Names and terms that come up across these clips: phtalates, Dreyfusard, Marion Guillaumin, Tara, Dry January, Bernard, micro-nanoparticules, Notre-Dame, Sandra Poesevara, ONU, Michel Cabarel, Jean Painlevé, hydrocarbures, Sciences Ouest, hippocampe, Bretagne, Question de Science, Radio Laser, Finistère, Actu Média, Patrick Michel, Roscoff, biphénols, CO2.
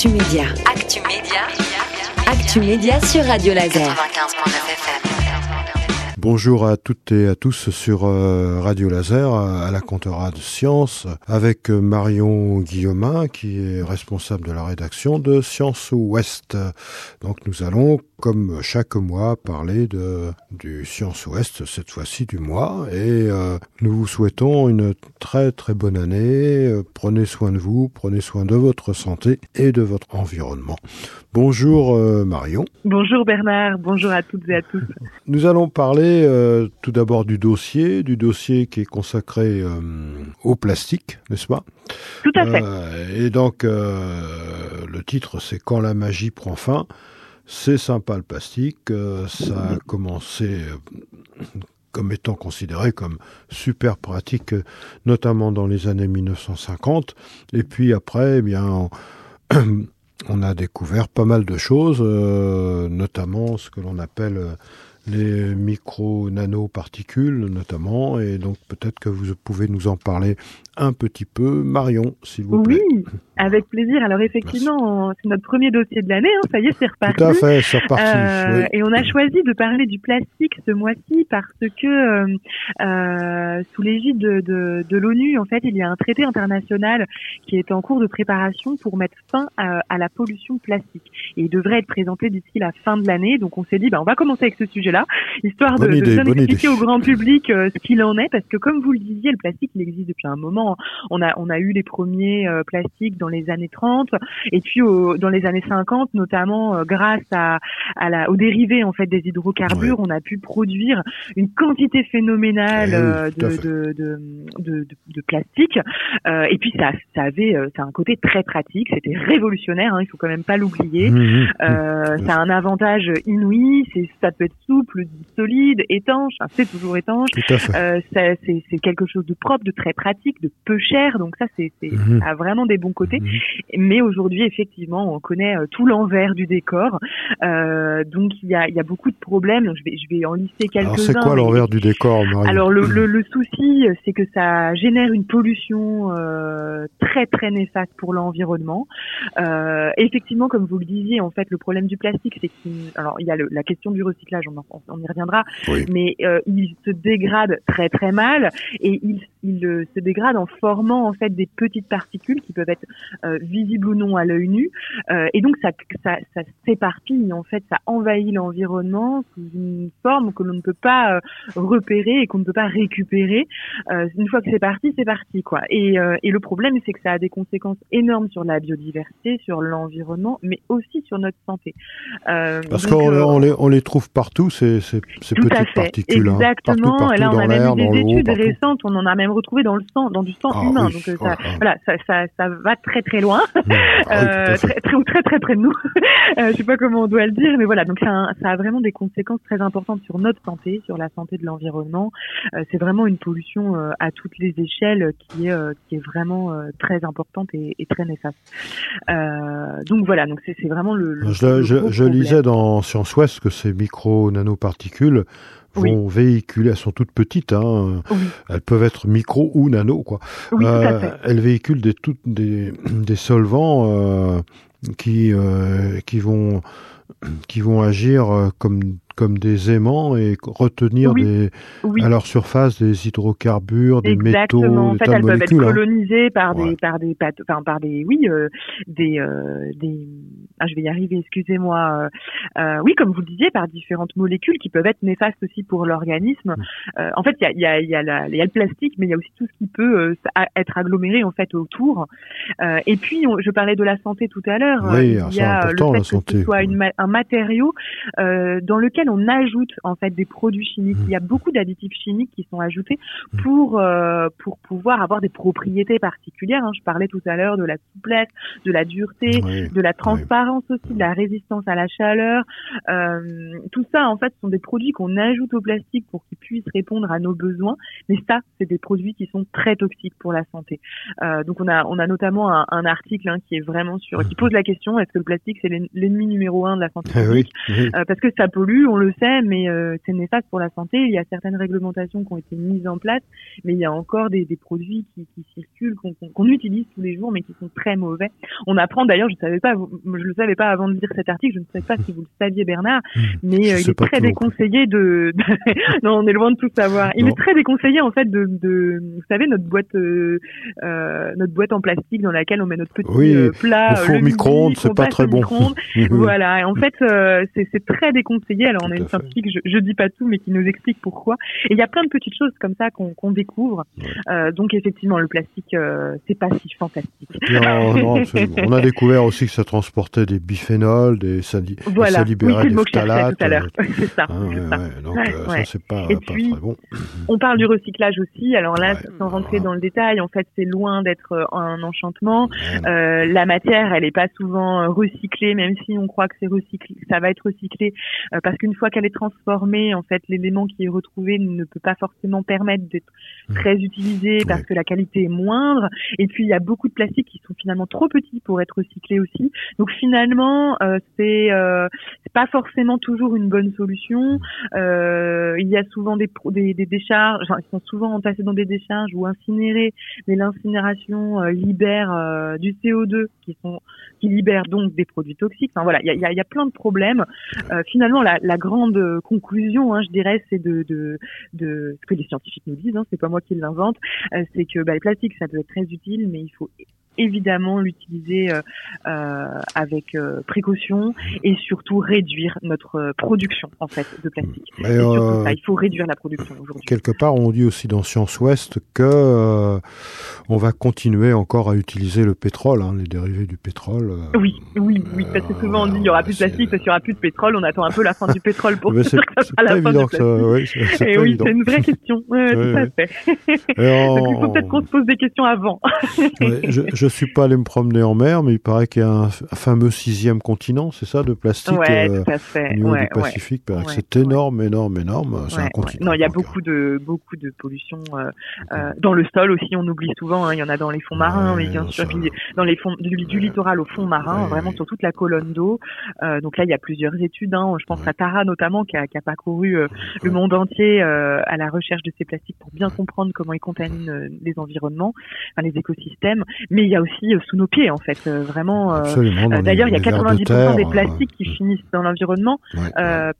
Actu Média. Actu Média. Actu Média sur Radio Laser. 95.9 FM. Bonjour à toutes et à tous sur Radio Laser, à la Comptera de Sciences, avec Marion Guillaumin, qui est responsable de la rédaction de Sciences Ouest. Donc nous allons, comme chaque mois, parler du Sciences Ouest, cette fois-ci du mois. Et nous vous souhaitons une très très bonne année. Prenez soin de vous, prenez soin de votre santé et de votre environnement. Bonjour Marion. Bonjour Bernard, bonjour à toutes et à tous. Nous allons parler tout d'abord du dossier qui est consacré au plastique, n'est-ce pas ? Tout à fait. Et donc, le titre, c'est « Quand la magie prend fin ». C'est sympa le plastique, ça a commencé comme étant considéré comme super pratique, notamment dans les années 1950. Et puis après, eh bien, on a découvert pas mal de choses, notamment ce que l'on appelle... les micro-nanoparticules notamment, et donc peut-être que vous pouvez nous en parler un petit peu. Marion, s'il vous plaît. Oui, avec plaisir. Alors effectivement, Merci. C'est notre premier dossier de l'année, hein. Ça y est, c'est reparti. Tout à fait, c'est reparti. Oui. Et on a choisi de parler du plastique ce mois-ci parce que sous l'égide de l'ONU, en fait, il y a un traité international qui est en cours de préparation pour mettre fin à la pollution plastique. Et il devrait être présenté d'ici la fin de l'année. Donc on s'est dit, on va commencer avec ce sujet-là, histoire d'expliquer au grand public ce qu'il en est, parce que comme vous le disiez, le plastique, il existe depuis un moment. On a eu les premiers plastiques dans les années 30 et puis dans les années 50, notamment grâce aux dérivés en fait des hydrocarbures, on a pu produire une quantité phénoménale de plastique. Et puis ça a un côté très pratique, c'était révolutionnaire, hein, il faut quand même pas l'oublier. Ça a un avantage inouï, ça peut être souple, solide, étanche, enfin, c'est toujours étanche. C'est quelque chose de propre, de très pratique, de peu cher, donc ça ça a vraiment des bons côtés, mais aujourd'hui effectivement on connaît tout l'envers du décor, donc il y a beaucoup de problèmes, donc je vais en lister quelques-uns. Alors c'est quoi l'envers du décor, Marie ? Alors le souci, c'est que ça génère une pollution très très néfaste pour l'environnement. Effectivement, comme vous le disiez, en fait le problème du plastique, c'est qu'il y a la question du recyclage, on y reviendra, mais il se dégrade très très mal, et il se dégrade en formant en fait des petites particules qui peuvent être visibles ou non à l'œil nu, et donc ça s'éparpille, en fait ça envahit l'environnement sous une forme que l'on ne peut pas repérer et qu'on ne peut pas récupérer. Une fois que c'est parti quoi, et le problème, c'est que ça a des conséquences énormes sur la biodiversité, sur l'environnement, mais aussi sur notre santé, parce qu'on les trouve partout, ces petites particules, exactement, hein, partout, et là on a même eu des études récentes, on en a même retrouvé dans le sang, dans du sang humain, donc ça va très très loin, très très près de nous. Je sais pas comment on doit le dire, mais voilà, donc ça a vraiment des conséquences très importantes sur notre santé, sur la santé de l'environnement. C'est vraiment une pollution à toutes les échelles qui est vraiment très importante et très néfaste. Donc voilà, donc c'est vraiment le je lisais dans Sciences Ouest que ces micro-nanoparticules vont véhiculer, elles sont toutes petites, hein, elles peuvent être micro ou nano, quoi. Oui, elles véhiculent des solvants qui vont agir comme des aimants et retenir à leur surface des hydrocarbures, des métaux. Exactement. En fait, elles peuvent être colonisées comme vous le disiez, par différentes molécules qui peuvent être néfastes aussi pour l'organisme. En fait, il y a le plastique, mais il y a aussi tout ce qui peut être aggloméré en fait autour. Et puis, je parlais de la santé tout à l'heure. Oui, il y a le fait que ce soit un matériau dans lequel on ajoute en fait des produits chimiques. Il y a beaucoup d'additifs chimiques qui sont ajoutés pour pouvoir avoir des propriétés particulières, hein. Je parlais tout à l'heure de la souplesse, de la dureté, de la transparence. transparence aussi, de la résistance à la chaleur. Tout ça, en fait, sont des produits qu'on ajoute au plastique pour qu'ils puissent répondre à nos besoins. Mais ça, c'est des produits qui sont très toxiques pour la santé. Donc, on a notamment un article qui est vraiment qui pose la question, est-ce que le plastique, c'est l'ennemi numéro un de la santé publique ? Oui. Parce que ça pollue, on le sait, mais c'est néfaste pour la santé. Il y a certaines réglementations qui ont été mises en place, mais il y a encore des produits qui circulent, qu'on utilise tous les jours, mais qui sont très mauvais. On apprend d'ailleurs, je le savais pas avant de lire cet article, je ne sais pas si vous le saviez, Bernard, mais il est très déconseillé non, on est loin de tout savoir. Il est très déconseillé en fait de vous savez, notre boîte en plastique dans laquelle on met notre petit plat. Le four micro-ondes, c'est pas très bon. Voilà. Et en fait, c'est très déconseillé. Alors on a une scientifique, je dis pas tout, mais qui nous explique pourquoi. Et il y a plein de petites choses comme ça qu'on découvre. Donc effectivement, le plastique, c'est pas si fantastique. Non, absolument. On a découvert aussi que ça transportait des biphénols, ça libérait des phtalates. C'est ça. Donc, ça, c'est pas très bon. On parle du recyclage aussi. Alors là, sans rentrer dans le détail, en fait, c'est loin d'être un enchantement. La matière, elle est pas souvent recyclée, même si on croit que c'est recyclé, ça va être recyclé, parce qu'une fois qu'elle est transformée, en fait, l'élément qui est retrouvé ne peut pas forcément permettre d'être très utilisé parce que la qualité est moindre. Et puis, il y a beaucoup de plastiques qui sont finalement trop petits pour être recyclés aussi. Donc, finalement, c'est pas forcément toujours une bonne solution. Il y a souvent des décharges, enfin, ils sont souvent entassés dans des décharges ou incinérés, mais l'incinération libère du CO2 qui libère donc des produits toxiques. Enfin voilà, il y a plein de problèmes. Finalement, la grande conclusion, je dirais, c'est de ce que les scientifiques nous disent. C'est pas moi qui l'invente. C'est que les plastiques, ça peut être très utile, mais il faut évidemment l'utiliser avec précaution et surtout réduire notre production en fait de plastique. Il faut réduire la production aujourd'hui. Quelque part, on dit aussi dans Sciences Ouest que on va continuer encore à utiliser le pétrole, les dérivés du pétrole. Oui, parce que souvent on dit il y aura plus de plastique parce qu'il y aura plus de pétrole. On attend un peu la fin du pétrole pour se dire que ça sera la fin du plastique. C'est une vraie question. Tout à fait. Donc, il faut peut-être qu'on se pose des questions avant. Je suis pas allé me promener en mer, mais il paraît qu'il y a un fameux 6e continent, c'est ça, de plastique au niveau du Pacifique. C'est énorme. C'est un continent. Non, il y a beaucoup de pollution dans le sol aussi. On oublie souvent. Il y en a dans les fonds marins, mais bien sûr, dans les fonds du littoral au fond marin, vraiment sur toute la colonne d'eau. Donc là, il y a plusieurs études. Je pense à Tara notamment, qui a parcouru le monde entier à la recherche de ces plastiques pour bien comprendre comment ils contaminent les environnements, les écosystèmes. Mais il y a aussi sous nos pieds, en fait, vraiment. D'ailleurs, il y a 90% des plastiques qui finissent dans l'environnement.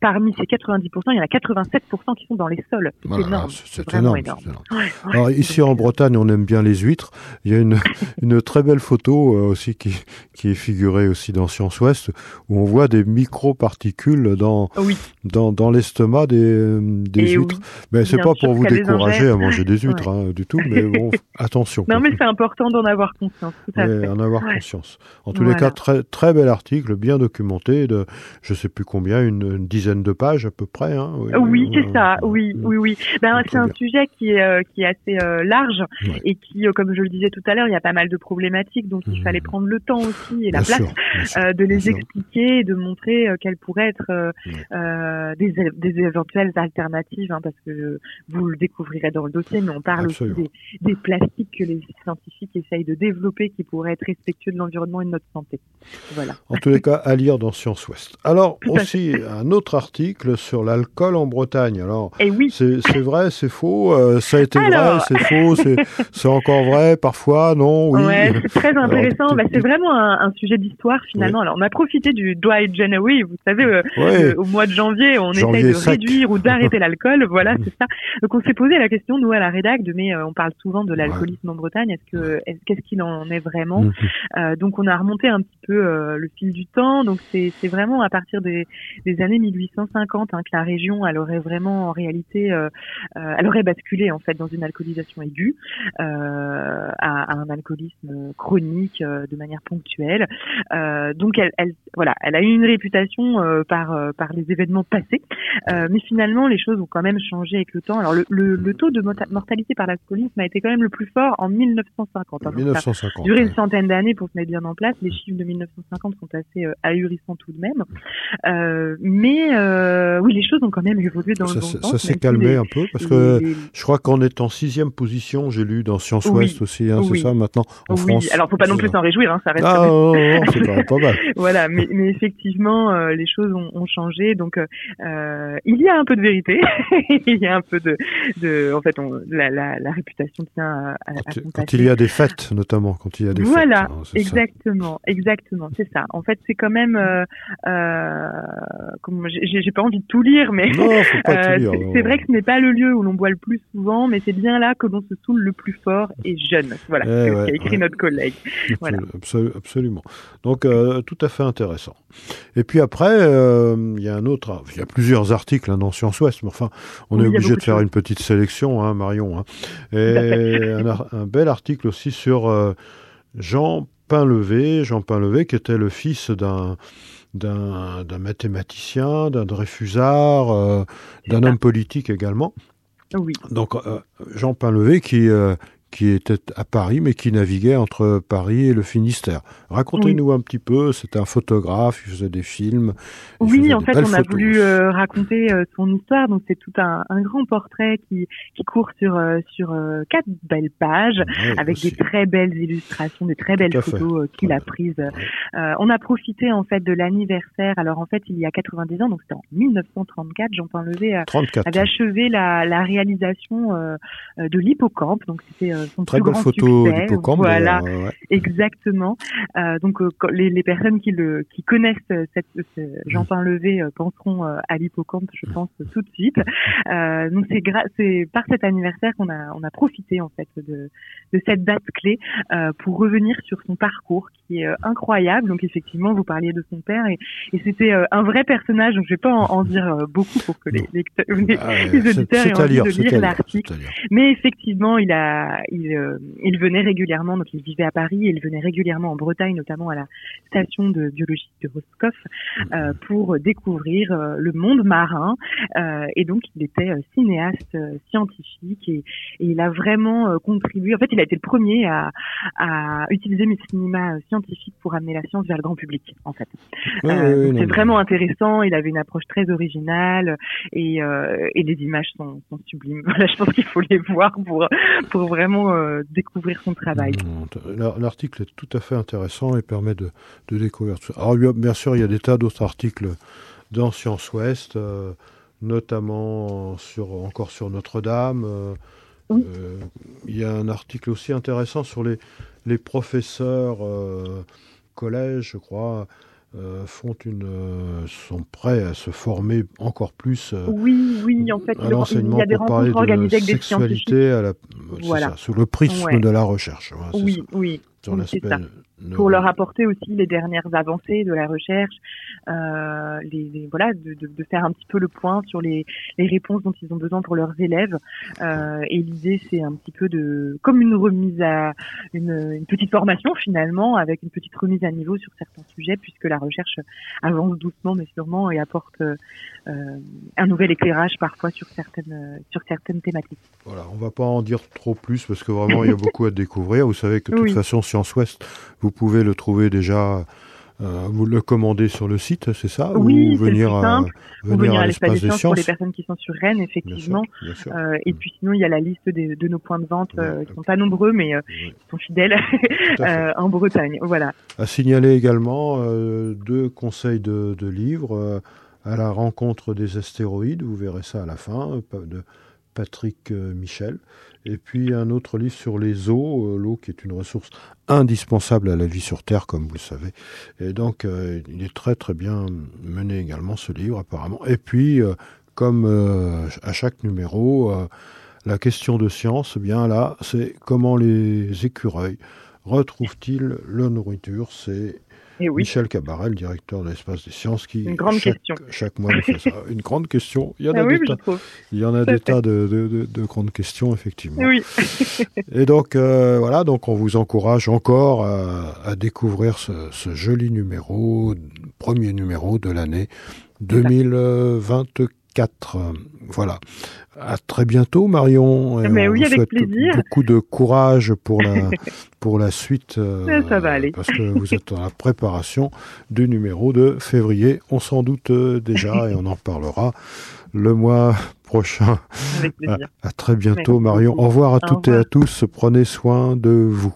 Parmi ces 90%, il y en a 87% qui sont dans les sols. C'est énorme. C'est vraiment énorme. Alors, ici, en Bretagne, on aime bien les huîtres. Il y a une très belle photo aussi qui est figurée aussi dans Sciences Ouest, où on voit des micro-particules dans l'estomac des huîtres. Mais c'est pas pour vous décourager à manger des huîtres du tout, mais bon, attention. Non, mais c'est important d'en avoir conscience, tout à fait. En tous les cas, très, très bel article, bien documenté, de je ne sais plus combien, une dizaine de pages à peu près. Oui, c'est ça. C'est un sujet qui est assez large et qui, comme je le disais tout à l'heure, il y a pas mal de problématiques, donc il fallait prendre le temps aussi et la place de les expliquer et de montrer quelles pourraient être des éventuelles alternatives, parce que vous le découvrirez dans le dossier, mais on parle aussi des plastiques que les scientifiques essayent de développer qui pourrait être respectueux de l'environnement et de notre santé. Voilà. En tous les cas, à lire dans Sciences Ouest. Alors, aussi, un autre article sur l'alcool en Bretagne. Alors, c'est vrai, c'est faux, ça a été vrai, c'est faux, c'est encore vrai, parfois, non, oui. Ouais, c'est très intéressant. C'est vraiment un sujet d'histoire, finalement. Oui. Alors, on a profité du Dry January, vous savez, au mois de janvier, on essaye de réduire ou d'arrêter l'alcool, voilà, c'est ça. Donc, on s'est posé la question, nous, à la rédac, on parle souvent de l'alcoolisme en Bretagne, qu'est-ce qu'il en est vraiment. Donc on a remonté un petit peu le fil du temps, donc c'est vraiment à partir des années 1850 que la région elle aurait vraiment en réalité elle aurait basculé en fait dans une alcoolisation aiguë à un alcoolisme chronique de manière ponctuelle, donc elle a eu une réputation par les événements passés, mais finalement les choses ont quand même changé avec le temps. Alors le taux de mortalité par l'alcoolisme a été quand même le plus fort en 1950. duré une centaine d'années pour se mettre bien en place. Les chiffres de 1950 sont assez ahurissants tout de même. Oui, les choses ont quand même évolué dans le bon sens. Ça s'est calmé un peu, parce que je crois qu'on est en 6e position, j'ai lu dans Sciences Ouest aussi, c'est ça maintenant, en France. Alors, faut pas non plus s'en réjouir, ça reste... Ah, non, c'est quand même pas mal. Voilà, mais effectivement, les choses ont changé, donc il y a un peu de vérité, il y a un peu de en fait, la réputation tient quand il y a des fêtes, notamment, quand il y a des fêtes. Voilà, exactement, c'est ça. En fait, c'est quand même... j'ai pas envie de tout lire, mais non, faut pas tout lire, c'est vrai que ce n'est pas le lieu où l'on boit le plus souvent, mais c'est bien là que l'on se saoule le plus fort et jeune. Voilà, c'est ce qu'a écrit notre collègue. Voilà. Absolument. Donc, tout à fait intéressant. Et puis après, il y a il y a plusieurs articles dans Sciences Ouest, mais enfin, on est obligé de faire une petite sélection, Marion. Et un bel article aussi sur Jean Painlevé, qui était le fils d'un mathématicien, d'un Dreyfusard, d'un homme politique également. Oui. Donc, Jean Painlevé qui était à Paris, mais qui naviguait entre Paris et le Finistère. Racontez-nous un petit peu, c'était un photographe, il faisait des films. Oui, en fait, on a voulu raconter son histoire, donc c'est tout un grand portrait qui court sur 4 belles pages, avec des très belles illustrations, des très belles photos qu'il a prises. On a profité, en fait, de l'anniversaire. Alors, en fait, il y a 90 ans, donc c'était en 1934, Jean Painlevé avait achevé la réalisation de l'hippocampe, donc c'était très belle photo d'hippocampe. Voilà, exactement. Donc, les personnes qui connaissent Jean Painlevé penseront à l'hippocampe, je pense, tout de suite. Donc, c'est par cet anniversaire qu'on a profité, en fait, de cette date clé pour revenir sur son parcours qui est incroyable. Donc, effectivement, vous parliez de son père et c'était un vrai personnage. Donc, je ne vais pas en dire beaucoup pour que les auditeurs aient envie de lire l'article. Mais effectivement, il venait régulièrement, donc il vivait à Paris et il venait régulièrement en Bretagne, notamment à la station de biologie de Roscoff, pour découvrir le monde marin. Et donc, il était cinéaste scientifique et il a vraiment contribué. En fait, il a été le premier à utiliser le cinéma scientifique pour amener la science vers le grand public, en fait. C'est vraiment intéressant. Il avait une approche très originale et les images sont sublimes. Voilà, je pense qu'il faut les voir pour vraiment découvrir son travail. L'article est tout à fait intéressant et permet de découvrir tout ça. Alors, bien sûr, il y a des tas d'autres articles dans Sciences Ouest, notamment sur Notre-Dame. Il y a un article aussi intéressant sur les professeurs collèges, je crois, sont prêts à se former encore plus en fait, à l'enseignement pour parler de sexualité sous le prisme de la recherche. Pour leur apporter aussi les dernières avancées de la recherche, de faire un petit peu le point sur les réponses dont ils ont besoin pour leurs élèves. Et l'idée, c'est un petit peu comme une remise une petite formation finalement, avec une petite remise à niveau sur certains sujets, puisque la recherche avance doucement mais sûrement et apporte un nouvel éclairage parfois sur certaines thématiques. Voilà, on va pas en dire trop plus parce que vraiment il y a beaucoup à découvrir. Vous savez que de toute façon, Sciences Ouest, vous pouvez le trouver déjà, vous le commandez sur le site, c'est ça? Oui, ou venir à l'espace des sciences pour les personnes qui sont sur Rennes, effectivement. Bien sûr. Et puis sinon, il y a la liste de nos points de vente qui ne sont pas nombreux, mais qui sont fidèles en Bretagne. Voilà. À signaler également 2 conseils de livres à la rencontre des astéroïdes, vous verrez ça à la fin, de Patrick Michel. Et puis un autre livre sur les eaux, l'eau qui est une ressource indispensable à la vie sur Terre, comme vous le savez. Et donc, il est très très bien mené également, ce livre, apparemment. Et puis, comme à chaque numéro, la question de science, bien là, c'est comment les écureuils retrouvent-ils leur nourriture? C'est Michel Cabarel, directeur de l'espace des sciences, qui chaque mois nous fait ça. Une grande question. Il y en a des tas de grandes questions, effectivement. Oui. Et donc, on vous encourage encore à découvrir ce joli premier numéro de l'année 2024. 4. Voilà. À très bientôt, Marion. Mais oui, avec plaisir. Beaucoup de courage pour la suite. Ça va aller. Parce que vous êtes dans la préparation du numéro de février. On s'en doute déjà et on en reparlera le mois prochain. Avec plaisir. À très bientôt, Marion. Au revoir à toutes et à tous. Prenez soin de vous.